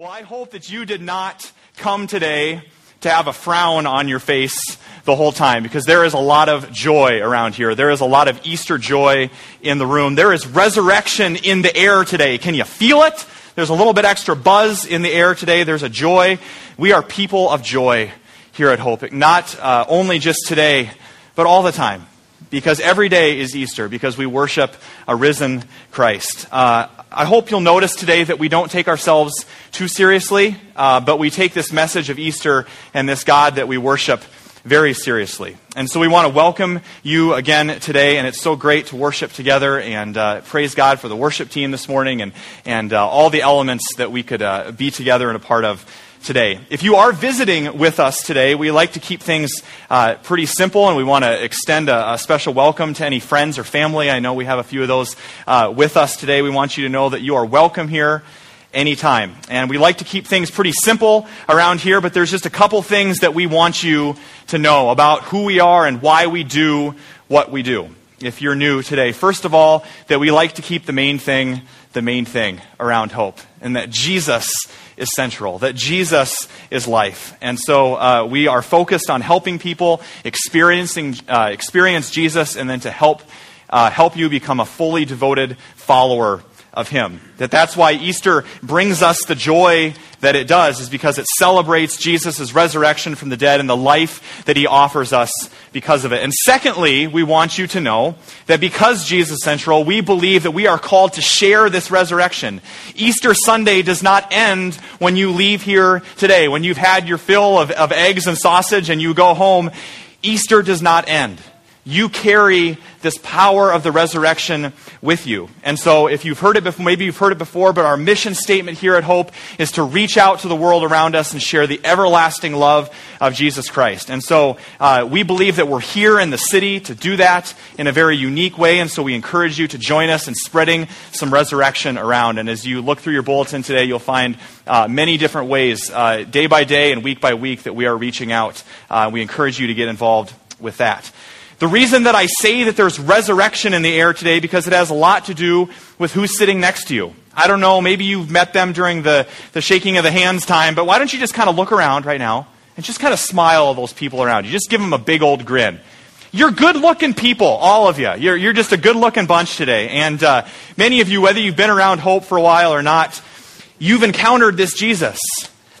Well, I hope that you did not come today to have a frown on your face the whole time, because there is a lot of joy around here. There is a lot of Easter joy in the room. There is resurrection in the air today. Can you feel it? There's a little bit extra buzz in the air today. There's a joy. We are people of joy here at Hope, not only just today, but all the time, because every day is Easter, because we worship a risen Christ. I hope you'll notice today that we don't take ourselves too seriously, but we take this message of Easter and this God that we worship very seriously. And so we want to welcome you again today, and it's so great to worship together, and praise God for the worship team this morning and all the elements that we could be together and a part of today. If you are visiting with us today, we like to keep things pretty simple, and we want to extend a special welcome to any friends or family. I know we have a few of those with us today. We want you to know that you are welcome here anytime. And we like to keep things pretty simple around here, but there's just a couple things that we want you to know about who we are and why we do what we do. If you're new today, first of all, that we like to keep the main thing around Hope, and that Jesus is central, that Jesus is life. And so we are focused on helping people experience Jesus, and then to help you become a fully devoted follower of him. That's why Easter brings us the joy that it does, is because it celebrates Jesus' resurrection from the dead and the life that he offers us because of it. And secondly, we want you to know that because Jesus is central, we believe that we are called to share this resurrection. Easter Sunday does not end when you leave here today, when you've had your fill of eggs and sausage and you go home. Easter does not end. You carry this power of the resurrection with you. And so if you've heard it before, maybe you've heard it before, but our mission statement here at Hope is to reach out to the world around us and share the everlasting love of Jesus Christ. And so we believe that we're here in the city to do that in a very unique way. And so we encourage you to join us in spreading some resurrection around. And as you look through your bulletin today, you'll find many different ways, day by day and week by week, that we are reaching out. We encourage you to get involved with that. The reason that I say that there's resurrection in the air today, because it has a lot to do with who's sitting next to you. I don't know, maybe you've met them during the shaking of the hands time, but why don't you just kind of look around right now and just kind of smile at those people around you. Just give them a big old grin. You're good-looking people, all of you. You're just a good-looking bunch today. And many of you, whether you've been around Hope for a while or not, you've encountered this Jesus.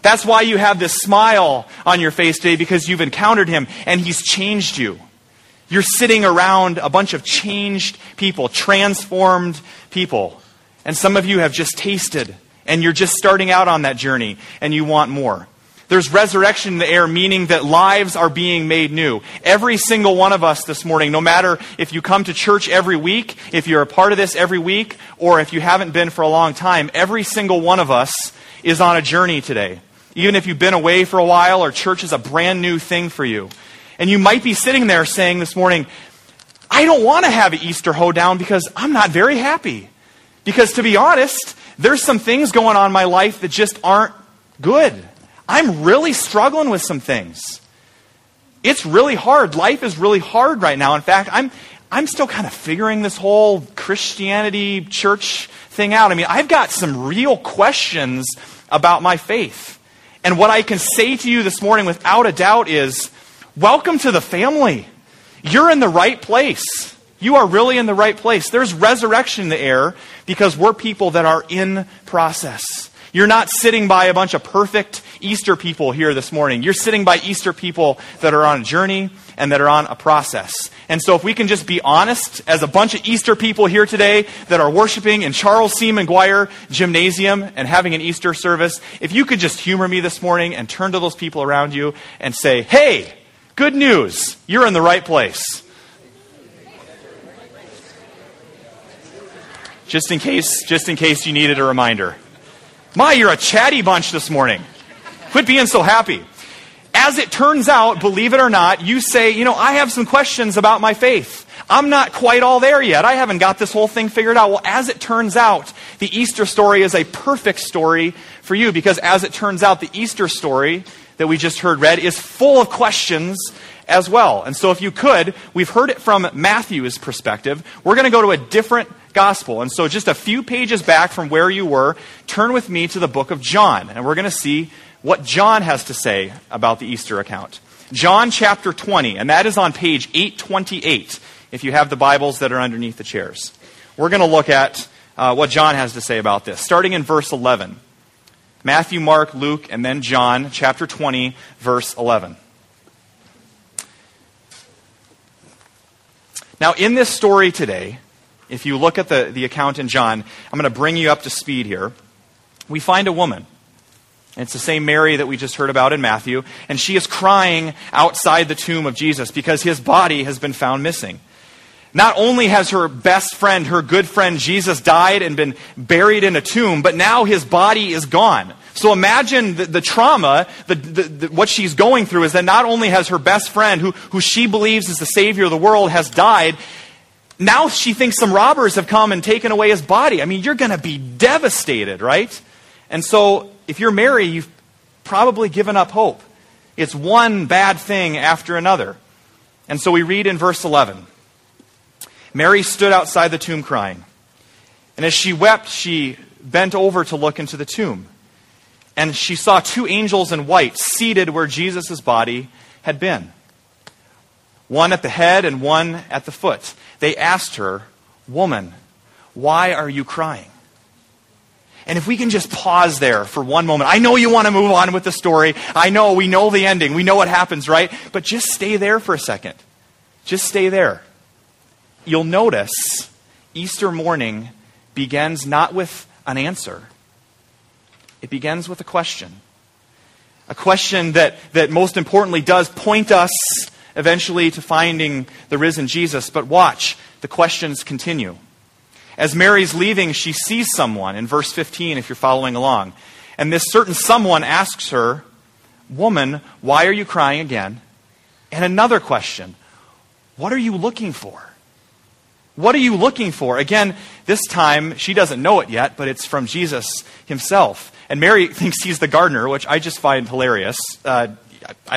That's why you have this smile on your face today, because you've encountered him and he's changed you. You're sitting around a bunch of changed people, transformed people. And some of you have just tasted, and you're just starting out on that journey, and you want more. There's resurrection in the air, meaning that lives are being made new. Every single one of us this morning, no matter if you come to church every week, if you're a part of this every week, or if you haven't been for a long time, every single one of us is on a journey today. Even if you've been away for a while, or church is a brand new thing for you. And you might be sitting there saying this morning, I don't want to have an Easter hoedown because I'm not very happy. Because to be honest, there's some things going on in my life that just aren't good. I'm really struggling with some things. It's really hard. Life is really hard right now. In fact, I'm still kind of figuring this whole Christianity church thing out. I mean, I've got some real questions about my faith. And what I can say to you this morning without a doubt is, welcome to the family. You're in the right place. You are really in the right place. There's resurrection in the air because we're people that are in process. You're not sitting by a bunch of perfect Easter people here this morning. You're sitting by Easter people that are on a journey and that are on a process. And so if we can just be honest, as a bunch of Easter people here today that are worshiping in Charles C. McGuire Gymnasium and having an Easter service, if you could just humor me this morning and turn to those people around you and say, hey, good news, you're in the right place. Just in case you needed a reminder. My, you're a chatty bunch this morning. Quit being so happy. As it turns out, believe it or not, you say, I have some questions about my faith. I'm not quite all there yet. I haven't got this whole thing figured out. Well, as it turns out, the Easter story is a perfect story for you, because as it turns out, the Easter story that we just heard read is full of questions as well. And so if you could, we've heard it from Matthew's perspective. We're going to go to a different gospel. And so just a few pages back from where you were, turn with me to the book of John, and we're going to see what John has to say about the Easter account. John chapter 20, and that is on page 828, if you have the Bibles that are underneath the chairs. We're going to look at what John has to say about this, starting in verse 11. Matthew, Mark, Luke, and then John, chapter 20, verse 11. Now, in this story today, if you look at the account in John, I'm going to bring you up to speed here. We find a woman. And it's the same Mary that we just heard about in Matthew. And she is crying outside the tomb of Jesus because his body has been found missing. Not only has her best friend, her good friend, Jesus died and been buried in a tomb, but now his body is gone. So imagine the trauma, what she's going through is that not only has her best friend, who she believes is the Savior of the world, has died, now she thinks some robbers have come and taken away his body. I mean, you're going to be devastated, right? And so if you're Mary, you've probably given up hope. It's one bad thing after another. And so we read in verse 11, Mary stood outside the tomb crying. And as she wept, she bent over to look into the tomb. And she saw two angels in white seated where Jesus' body had been. One at the head and one at the foot. They asked her, "Woman, why are you crying?" And if we can just pause there for one moment. I know you want to move on with the story. I know, we know the ending. We know what happens, right? But just stay there for a second. Just stay there. You'll notice Easter morning begins not with an answer. It begins with a question. A question that most importantly does point us eventually to finding the risen Jesus. But watch, the questions continue. As Mary's leaving, she sees someone in verse 15, if you're following along. And this certain someone asks her, "Woman, why are you crying again?" And another question, "What are you looking for?" What are you looking for? Again, this time, she doesn't know it yet, but it's from Jesus himself. And Mary thinks he's the gardener, which I just find hilarious. I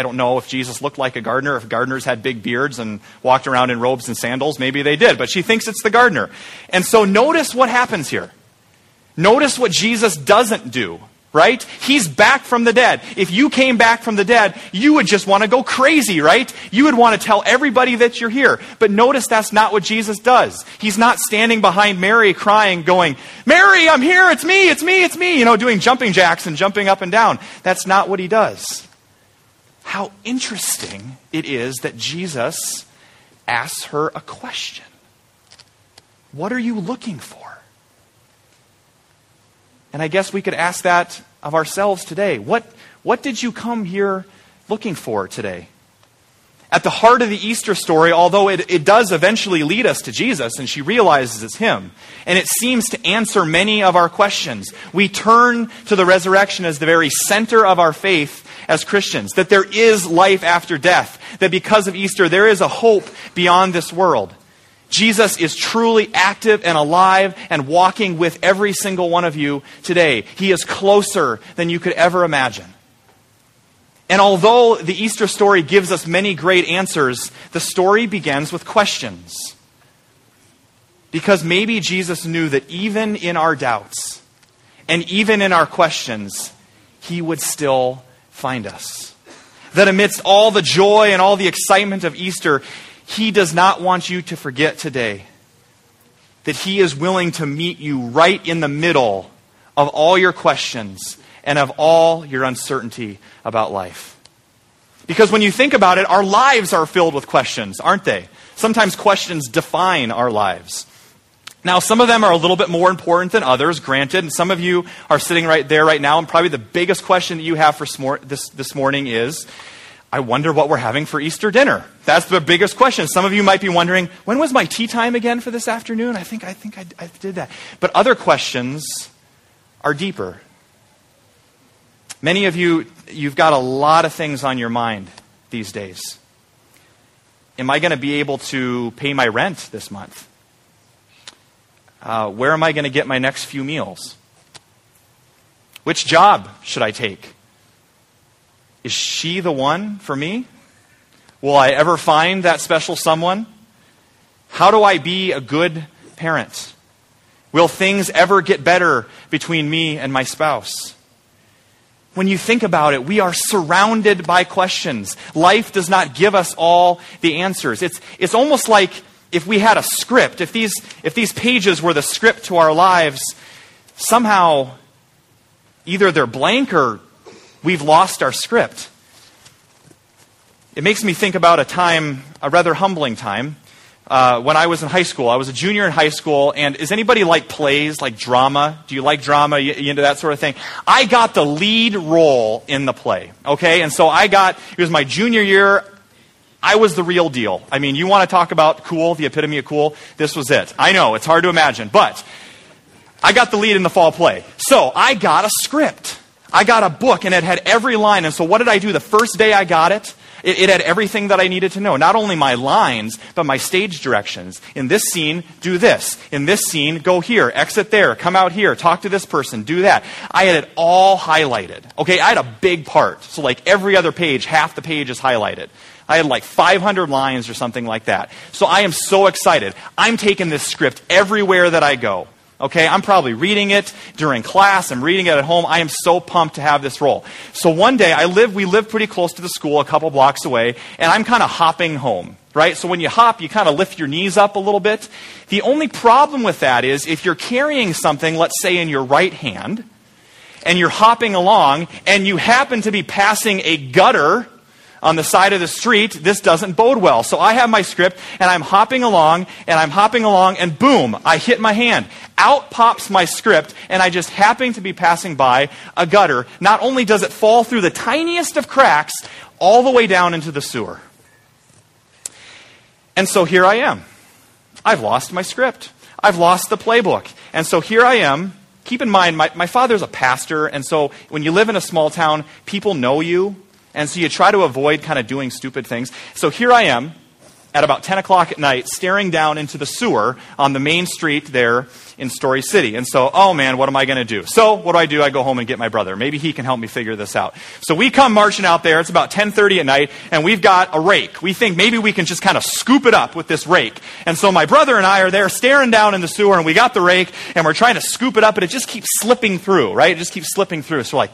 don't know if Jesus looked like a gardener, if gardeners had big beards and walked around in robes and sandals. Maybe they did, but she thinks it's the gardener. And so notice what happens here. Notice what Jesus doesn't do, right? He's back from the dead. If you came back from the dead, you would just want to go crazy, right? You would want to tell everybody that you're here. But notice that's not what Jesus does. He's not standing behind Mary crying, going, "Mary, I'm here, it's me, it's me, it's me," you know, doing jumping jacks and jumping up and down. That's not what he does. How interesting it is that Jesus asks her a question. What are you looking for? And I guess we could ask that of ourselves today. What did you come here looking for today? At the heart of the Easter story, although it does eventually lead us to Jesus, and she realizes it's him, and it seems to answer many of our questions, we turn to the resurrection as the very center of our faith as Christians, that there is life after death, that because of Easter, there is a hope beyond this world. Jesus is truly active and alive and walking with every single one of you today. He is closer than you could ever imagine. And although the Easter story gives us many great answers, the story begins with questions. Because maybe Jesus knew that even in our doubts and even in our questions, he would still find us. That amidst all the joy and all the excitement of Easter, he does not want you to forget today that he is willing to meet you right in the middle of all your questions and of all your uncertainty about life. Because when you think about it, our lives are filled with questions, aren't they? Sometimes questions define our lives. Now, some of them are a little bit more important than others, granted, and some of you are sitting right there right now, and probably the biggest question that you have for this morning is, I wonder what we're having for Easter dinner. That's the biggest question. Some of you might be wondering, when was my tea time again for this afternoon? I think I did that. But other questions are deeper. Many of you, you've got a lot of things on your mind these days. Am I going to be able to pay my rent this month? Where am I going to get my next few meals? Which job should I take? Is she the one for me? Will I ever find that special someone? How do I be a good parent? Will things ever get better between me and my spouse? When you think about it, we are surrounded by questions. Life does not give us all the answers. It's almost like if we had a script, if these pages were the script to our lives, somehow either they're blank or we've lost our script. It makes me think about a rather humbling time. When I was in high school, I was a junior in high school, and is anybody like plays, like drama? Do you like drama? You into that sort of thing? I got the lead role in the play, okay? And so it was my junior year, I was the real deal. I mean, you want to talk about cool, the epitome of cool, this was it. I know, it's hard to imagine, but I got the lead in the fall play. So I got a script. I got a book, and it had every line, and so what did I do the first day I got it? It had everything that I needed to know. Not only my lines, but my stage directions. In this scene, do this. In this scene, go here. Exit there. Come out here. Talk to this person. Do that. I had it all highlighted. Okay, I had a big part. So like every other page, half the page is highlighted. I had like 500 lines or something like that. So I am so excited. I'm taking this script everywhere that I go. Okay, I'm probably reading it during class. I'm reading it at home. I am so pumped to have this role. So one day, we lived pretty close to the school, a couple blocks away, and I'm kind of hopping home, right? So when you hop, you kind of lift your knees up a little bit. The only problem with that is if you're carrying something, let's say in your right hand, and you're hopping along, and you happen to be passing a gutter on the side of the street, this doesn't bode well. So I have my script, and I'm hopping along, and boom, I hit my hand. Out pops my script, and I just happen to be passing by a gutter. Not only does it fall through the tiniest of cracks, all the way down into the sewer. And so here I am. I've lost my script. I've lost the playbook. And so here I am. Keep in mind, my father's a pastor, and so when you live in a small town, people know you. And so you try to avoid kind of doing stupid things. So here I am at about 10 o'clock at night staring down into the sewer on the main street there in Story City. And so, oh man, what am I going to do? So what do? I go home and get my brother. Maybe he can help me figure this out. So we come marching out there. It's about 10:30 at night, and we've got a rake. We think maybe we can just kind of scoop it up with this rake. And so my brother and I are there staring down in the sewer, and we got the rake, and we're trying to scoop it up, and it just keeps slipping through, right? It just keeps slipping through. So we're like,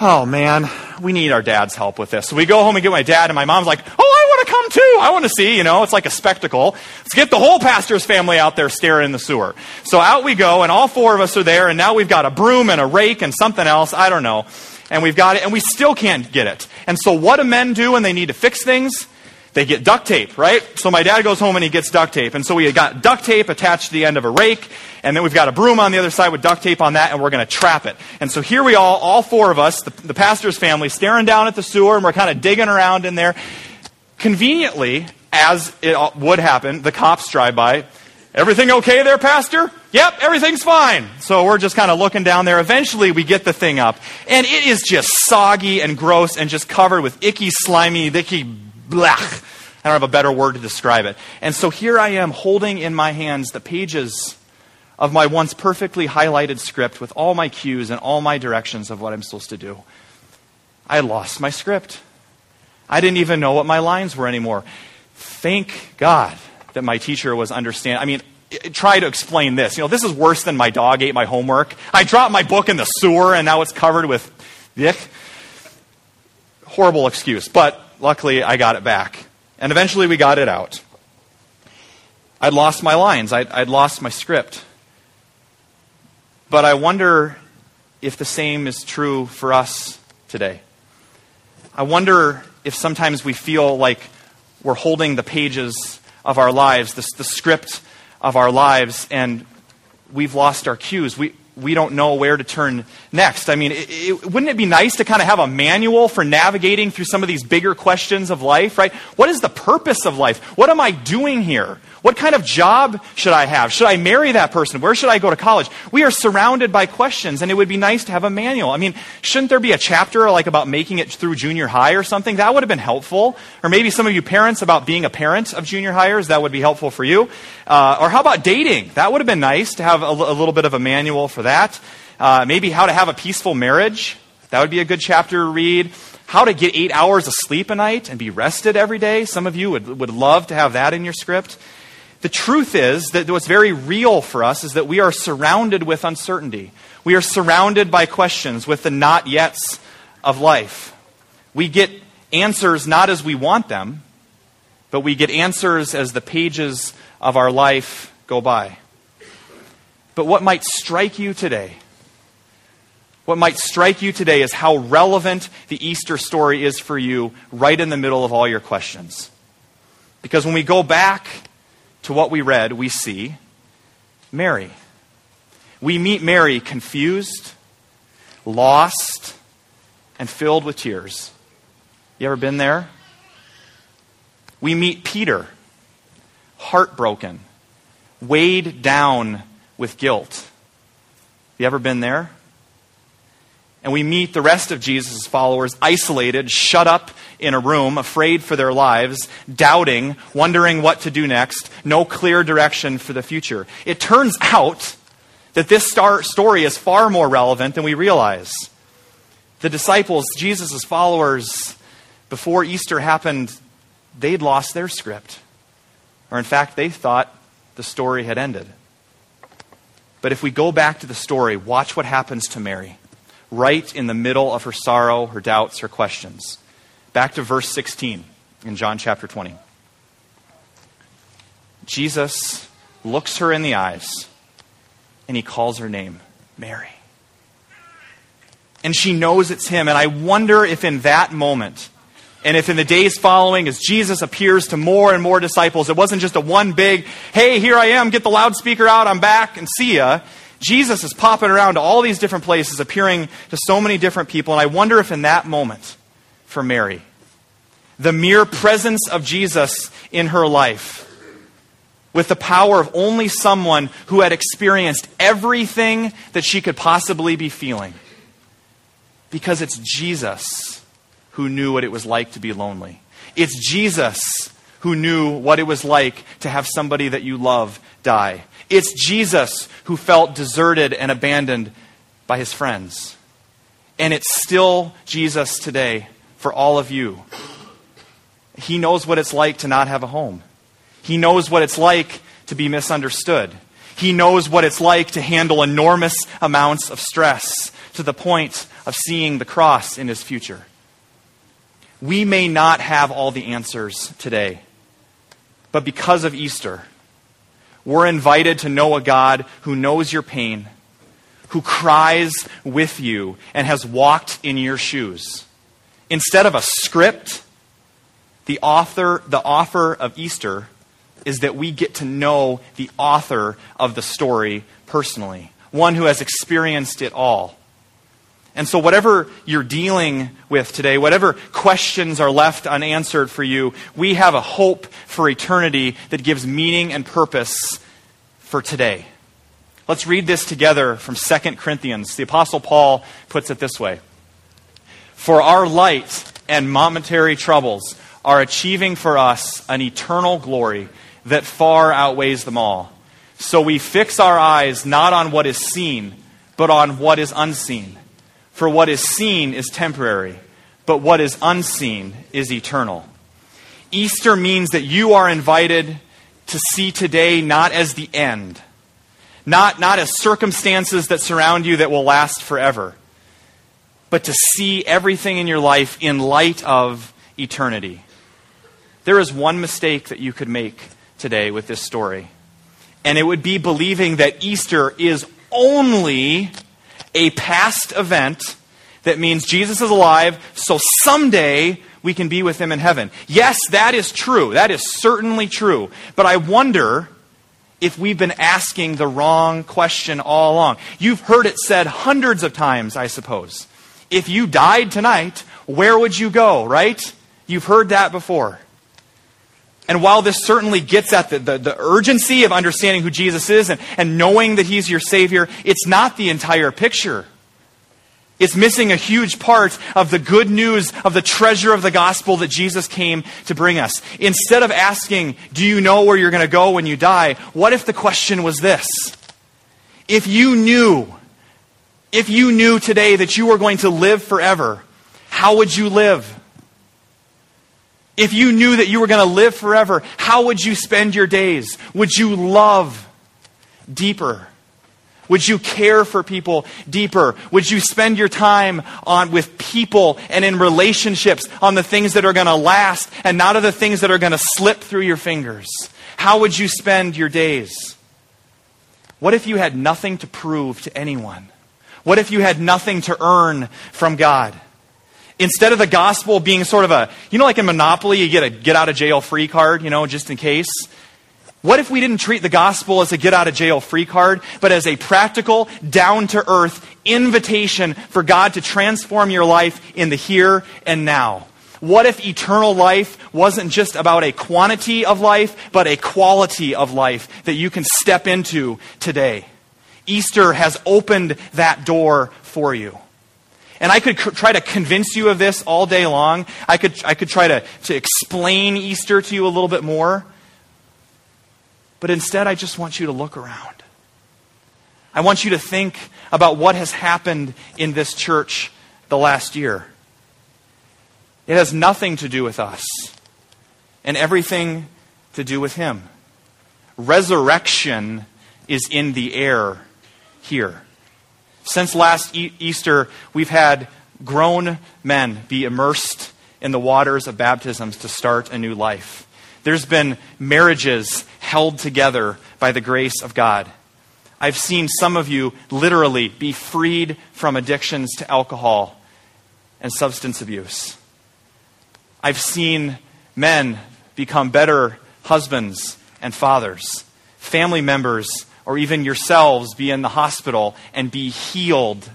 oh man, we need our dad's help with this. So we go home and get my dad, and my mom's like, oh, I want to come too. I want to see, it's like a spectacle. Let's get the whole pastor's family out there staring in the sewer. So out we go, and all four of us are there, and now we've got a broom and a rake and something else, I don't know. And we've got it, and we still can't get it. And so what do men do when they need to fix things? They get duct tape, right? So my dad goes home and he gets duct tape. And so we got duct tape attached to the end of a rake. And then we've got a broom on the other side with duct tape on that. And we're going to trap it. And so here we all four of us, the pastor's family, staring down at the sewer. And we're kind of digging around in there. Conveniently, as it would happen, the cops drive by. Everything okay there, Pastor? Yep, everything's fine. So we're just kind of looking down there. Eventually, we get the thing up. And it is just soggy and gross and just covered with icky, slimy, icky... blech. I don't have a better word to describe it. And so here I am holding in my hands the pages of my once perfectly highlighted script with all my cues and all my directions of what I'm supposed to do. I lost my script. I didn't even know what my lines were anymore. Thank God that my teacher was understanding. I mean, try to explain this. This is worse than my dog ate my homework. I dropped my book in the sewer and now it's covered with yuck. Horrible excuse, but luckily, I got it back. And eventually, we got it out. I'd lost my lines. I'd lost my script. But I wonder if the same is true for us today. I wonder if sometimes we feel like we're holding the pages of our lives, the script of our lives, and we've lost our cues. We don't know where to turn next. I mean, wouldn't it be nice to kind of have a manual for navigating through some of these bigger questions of life, right? What is the purpose of life? What am I doing here? What kind of job should I have? Should I marry that person? Where should I go to college? We are surrounded by questions, and it would be nice to have a manual. I mean, shouldn't there be a chapter like about making it through junior high or something? That would have been helpful. Or maybe some of you parents about being a parent of junior hires, that would be helpful for you. Or how about dating? That would have been nice to have a little bit of a manual for that. Maybe how to have a peaceful marriage. That would be a good chapter to read. How to get 8 hours of sleep a night and be rested every day. Some of you would love to have that in your script. The truth is that what's very real for us is that we are surrounded with uncertainty. We are surrounded by questions, with the not yets of life. We get answers not as we want them, but we get answers as the pages of our life go by. But what might strike you today? What might strike you today is how relevant the Easter story is for you right in the middle of all your questions. Because when we go back to what we read, we see Mary. We meet Mary confused, lost, and filled with tears. You ever been there? We meet Peter, heartbroken, weighed down with guilt. You ever been there? And we meet the rest of Jesus' followers isolated, shut up in a room, afraid for their lives, doubting, wondering what to do next, no clear direction for the future. It turns out that this story is far more relevant than we realize. The disciples, Jesus' followers, before Easter happened, they'd lost their script. Or in fact, they thought the story had ended. But if we go back to the story, watch what happens to Mary. Right in the middle of her sorrow, her doubts, her questions. Back to verse 16 in John chapter 20. Jesus looks her in the eyes and he calls her name, Mary. And she knows it's him. And I wonder if in that moment, and if in the days following, as Jesus appears to more and more disciples, it wasn't just a one big, hey, here I am, get the loudspeaker out, I'm back, and see ya. Jesus is popping around to all these different places, appearing to so many different people. And I wonder if in that moment, for Mary, the mere presence of Jesus in her life, with the power of only someone who had experienced everything that she could possibly be feeling, because it's Jesus who knew what it was like to be lonely. It's Jesus who knew what it was like to have somebody that you love die. It's Jesus who felt deserted and abandoned by his friends. And it's still Jesus today for all of you. He knows what it's like to not have a home. He knows what it's like to be misunderstood. He knows what it's like to handle enormous amounts of stress to the point of seeing the cross in his future. We may not have all the answers today, but because of Easter, we're invited to know a God who knows your pain, who cries with you, and has walked in your shoes. Instead of a script, the author of Easter is that we get to know the author of the story personally, one who has experienced it all. And so whatever you're dealing with today, whatever questions are left unanswered for you, we have a hope for eternity that gives meaning and purpose for today. Let's read this together from 2 Corinthians. The Apostle Paul puts it this way. For our light and momentary troubles are achieving for us an eternal glory that far outweighs them all. So we fix our eyes not on what is seen, but on what is unseen. For what is seen is temporary, but what is unseen is eternal. Easter means that you are invited to see today not as the end, not as circumstances that surround you that will last forever, but to see everything in your life in light of eternity. There is one mistake that you could make today with this story, and it would be believing that Easter is only a past event that means Jesus is alive, so someday we can be with him in heaven. Yes, that is true. That is certainly true. But I wonder if we've been asking the wrong question all along. You've heard it said hundreds of times, I suppose. If you died tonight, where would you go, right? You've heard that before. And while this certainly gets at the urgency of understanding who Jesus is and knowing that he's your Savior, it's not the entire picture. It's missing a huge part of the good news of the treasure of the gospel that Jesus came to bring us. Instead of asking, do you know where you're going to go when you die? What if the question was this? If you knew today that you were going to live forever, how would you live? If you knew that you were going to live forever, how would you spend your days? Would you love deeper? Would you care for people deeper? Would you spend your time with people and in relationships on the things that are going to last and not of the things that are going to slip through your fingers? How would you spend your days? What if you had nothing to prove to anyone? What if you had nothing to earn from God? Instead of the gospel being sort of a, like in Monopoly, you get a get-out-of-jail-free card, just in case. What if we didn't treat the gospel as a get-out-of-jail-free card, but as a practical, down-to-earth invitation for God to transform your life in the here and now? What if eternal life wasn't just about a quantity of life, but a quality of life that you can step into today? Easter has opened that door for you. And I could try to convince you of this all day long. I could try to explain Easter to you a little bit more. But instead, I just want you to look around. I want you to think about what has happened in this church the last year. It has nothing to do with us and everything to do with Him. Resurrection is in the air here. Since last Easter, we've had grown men be immersed in the waters of baptisms to start a new life. There's been marriages held together by the grace of God. I've seen some of you literally be freed from addictions to alcohol and substance abuse. I've seen men become better husbands and fathers, family members, or even yourselves be in the hospital and be healed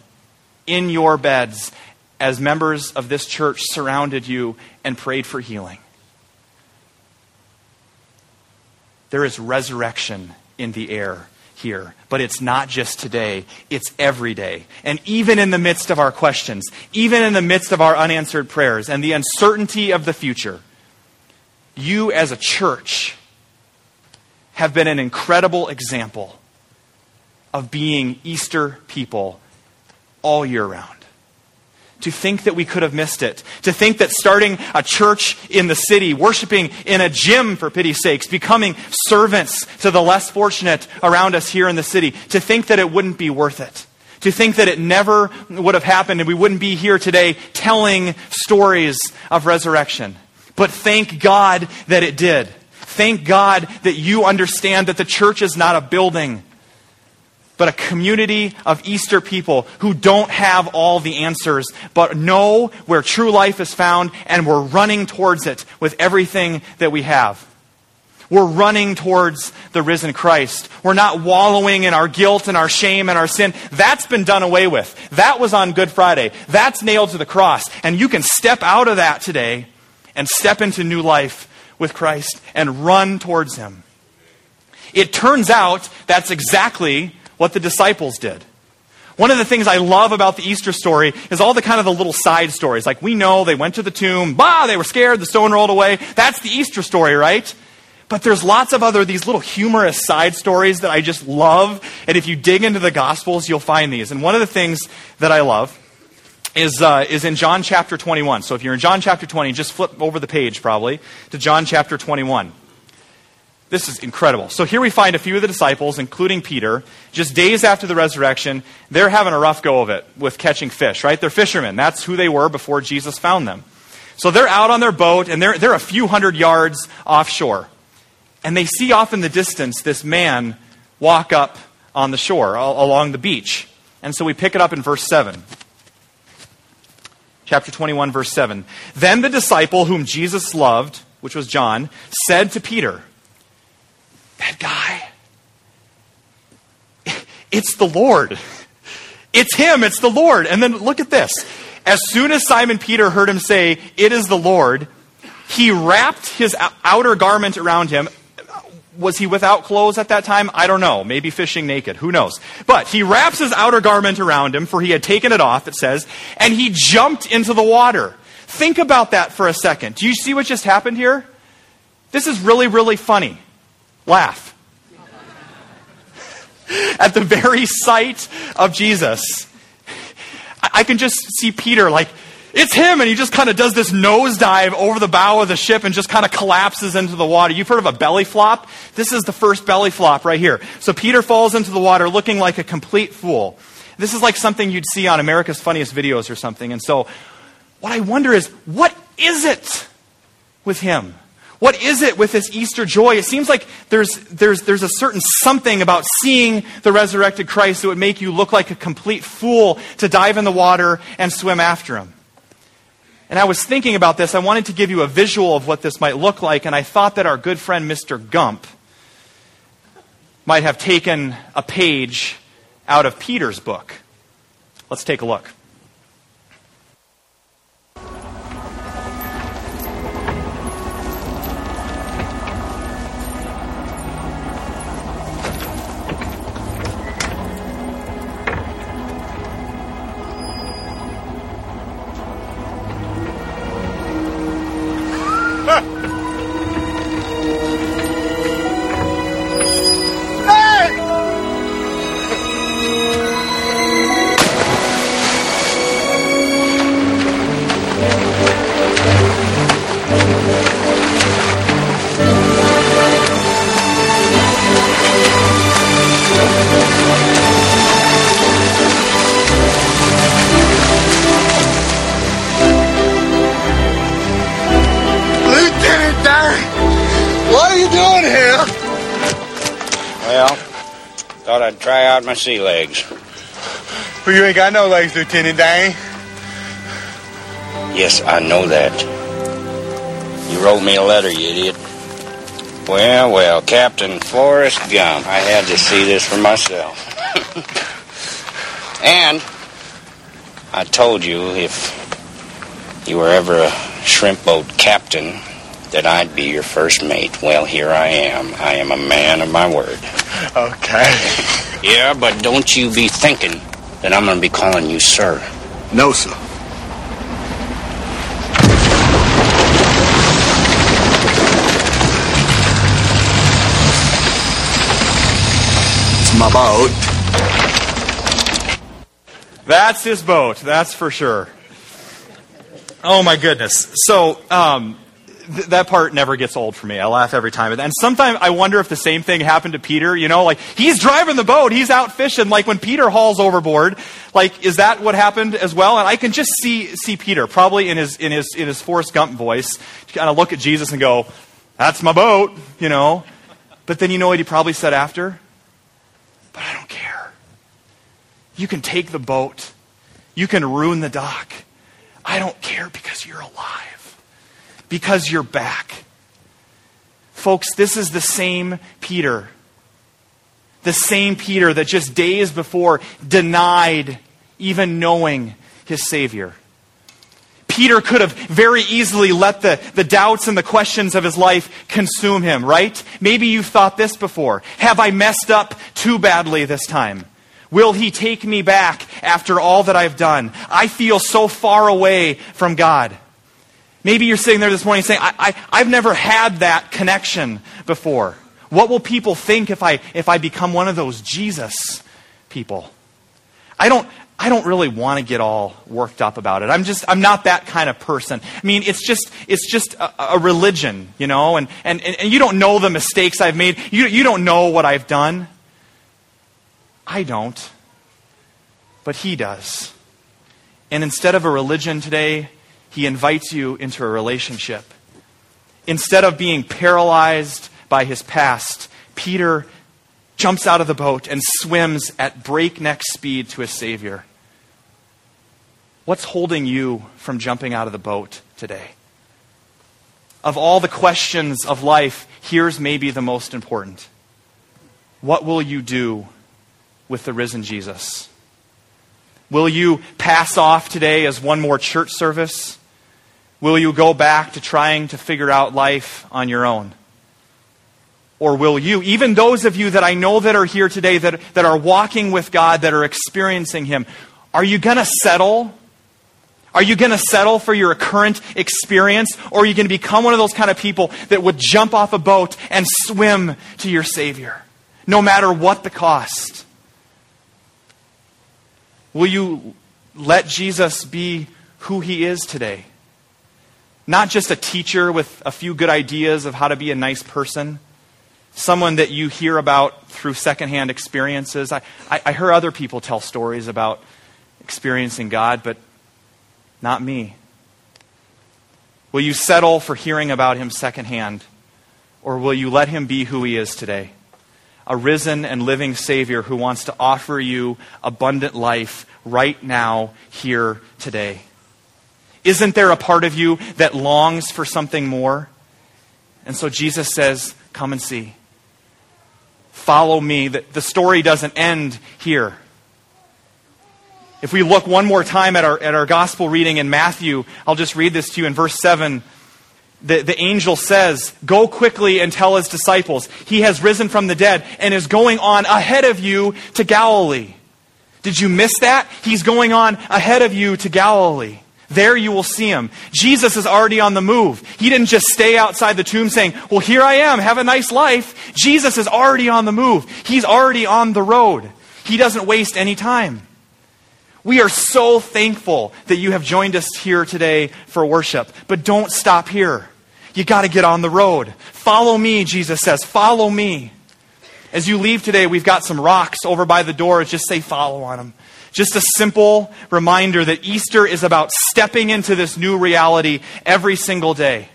in your beds as members of this church surrounded you and prayed for healing. There is resurrection in the air here, but it's not just today, it's every day. And even in the midst of our questions, even in the midst of our unanswered prayers and the uncertainty of the future, you as a church have been an incredible example of being Easter people all year round. To think that we could have missed it. To think that starting a church in the city, worshiping in a gym, for pity's sakes, becoming servants to the less fortunate around us here in the city. To think that it wouldn't be worth it. To think that it never would have happened and we wouldn't be here today telling stories of resurrection. But thank God that it did. Thank God that you understand that the church is not a building, but a community of Easter people who don't have all the answers, but know where true life is found, and we're running towards it with everything that we have. We're running towards the risen Christ. We're not wallowing in our guilt and our shame and our sin. That's been done away with. That was on Good Friday. That's nailed to the cross. And you can step out of that today and step into new life with Christ and run towards Him. It turns out that's exactly what the disciples did. One of the things I love about the Easter story is all the kind of the little side stories. Like we know they went to the tomb, they were scared, the stone rolled away. That's the Easter story, right? But there's lots of other, these little humorous side stories that I just love. And if you dig into the Gospels, you'll find these. And one of the things that I love is in John chapter 21. So if you're in John chapter 20, just flip over the page probably to John chapter 21. This is incredible. So here we find a few of the disciples, including Peter, just days after the resurrection. They're having a rough go of it with catching fish, right? They're fishermen. That's who they were before Jesus found them. So they're out on their boat, and they're a few hundred yards offshore. And they see off in the distance this man walk up on the shore, along the beach. And so we pick it up in verse 7. Chapter 21, verse 7. Then the disciple whom Jesus loved, which was John, said to Peter, "That guy, it's the Lord. It's him, it's the Lord." And then look at this. As soon as Simon Peter heard him say, "It is the Lord," he wrapped his outer garment around him. Was he without clothes at that time? I don't know. Maybe fishing naked. Who knows? But he wraps his outer garment around him, for he had taken it off, it says, and he jumped into the water. Think about that for a second. Do you see what just happened here? This is really, really funny. Laugh. At the very sight of Jesus, I can just see Peter like, It's him, and he just kind of does this nosedive over the bow of the ship and just kind of collapses into the water. You've heard of a belly flop? This is the first belly flop right here. So Peter falls into the water looking like a complete fool. This is like something you'd see on America's Funniest Videos or something. And so what I wonder is, what is it with him? What is it with this Easter joy? It seems like there's a certain something about seeing the resurrected Christ that would make you look like a complete fool to dive in the water and swim after him. And I was thinking about this. I wanted to give you a visual of what this might look like, and I thought that our good friend Mr. Gump might have taken a page out of Peter's book. Let's take a look. Try out my sea legs. Well, you ain't got no legs, Lieutenant Dane. Yes, I know that. You wrote me a letter, you idiot. Well, well, Captain Forrest Gump. I had to see this for myself. And I told you if you were ever a shrimp boat captain that I'd be your first mate. Well, here I am. I am a man of my word. Okay. Yeah, but don't you be thinking that I'm going to be calling you sir. No, sir. It's my boat. That's his boat, that's for sure. Oh, my goodness. So, that part never gets old for me. I laugh every time. And sometimes I wonder if the same thing happened to Peter. You know, like, he's driving the boat. He's out fishing. Like, when Peter hauls overboard, like, is that what happened as well? And I can just see Peter, probably in his Forrest Gump voice, kind of look at Jesus and go, that's my boat, you know. But then you know what he probably said after? But I don't care. You can take the boat. You can ruin the dock. I don't care because you're alive. Because you're back. Folks, this is the same Peter. The same Peter that just days before denied even knowing his Savior. Peter could have very easily let the doubts and the questions of his life consume him, right? Maybe you've thought this before. Have I messed up too badly this time? Will he take me back after all that I've done? I feel so far away from God. Maybe you're sitting there this morning saying, I've never had that connection before. What will people think if I become one of those Jesus people? I don't really want to get all worked up about it. I'm not that kind of person. I mean, it's just a religion, you know, and you don't know the mistakes I've made. You don't know what I've done. I don't. But he does. And instead of a religion today, he invites you into a relationship. Instead of being paralyzed by his past, Peter jumps out of the boat and swims at breakneck speed to his Savior. What's holding you from jumping out of the boat today? Of all the questions of life, here's maybe the most important. What will you do with the risen Jesus? Will you pass off today as one more church service? Will you go back to trying to figure out life on your own? Or will you, even those of you that I know that are here today, that are walking with God, that are experiencing him, are you going to settle? Are you going to settle for your current experience? Or are you going to become one of those kind of people that would jump off a boat and swim to your Savior, no matter what the cost? Will you let Jesus be who he is today. Not just a teacher with a few good ideas of how to be a nice person. Someone that you hear about through secondhand experiences. I heard other people tell stories about experiencing God, but not me. Will you settle for hearing about him secondhand? Or will you let him be who he is today? A risen and living Savior who wants to offer you abundant life right now, here, today. Isn't there a part of you that longs for something more? And so Jesus says, come and see. Follow me. The story doesn't end here. If we look one more time at our gospel reading in Matthew, I'll just read this to you in verse 7. The angel says, go quickly and tell his disciples, he has risen from the dead and is going on ahead of you to Galilee. Did you miss that? He's going on ahead of you to Galilee. There you will see him. Jesus is already on the move. He didn't just stay outside the tomb saying, well, here I am, have a nice life. Jesus is already on the move. He's already on the road. He doesn't waste any time. We are so thankful that you have joined us here today for worship. But don't stop here. You got to get on the road. Follow me, Jesus says. Follow me. As you leave today, we've got some rocks over by the door. Just say follow on them. Just a simple reminder that Easter is about stepping into this new reality every single day.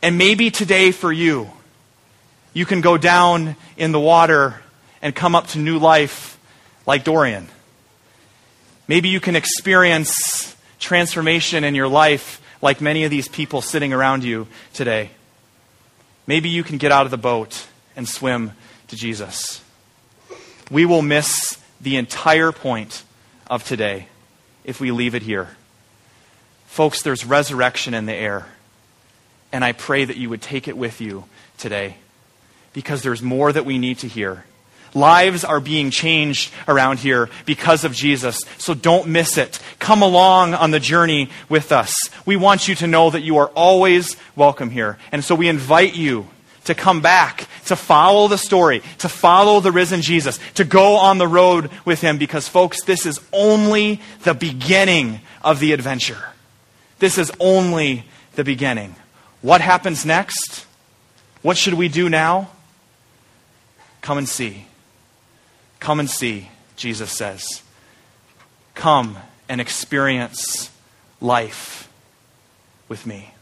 And maybe today for you, you can go down in the water and come up to new life like Dorian. Maybe you can experience transformation in your life like many of these people sitting around you today. Maybe you can get out of the boat and swim to Jesus. We will miss the entire point of today if we leave it here. Folks, there's resurrection in the air. And I pray that you would take it with you today because there's more that we need to hear. Lives are being changed around here because of Jesus. So don't miss it. Come along on the journey with us. We want you to know that you are always welcome here. And so we invite you to come back, to follow the story, to follow the risen Jesus, to go on the road with him because, folks, this is only the beginning of the adventure. This is only the beginning. What happens next? What should we do now? Come and see. Come and see, Jesus says. Come and experience life with me.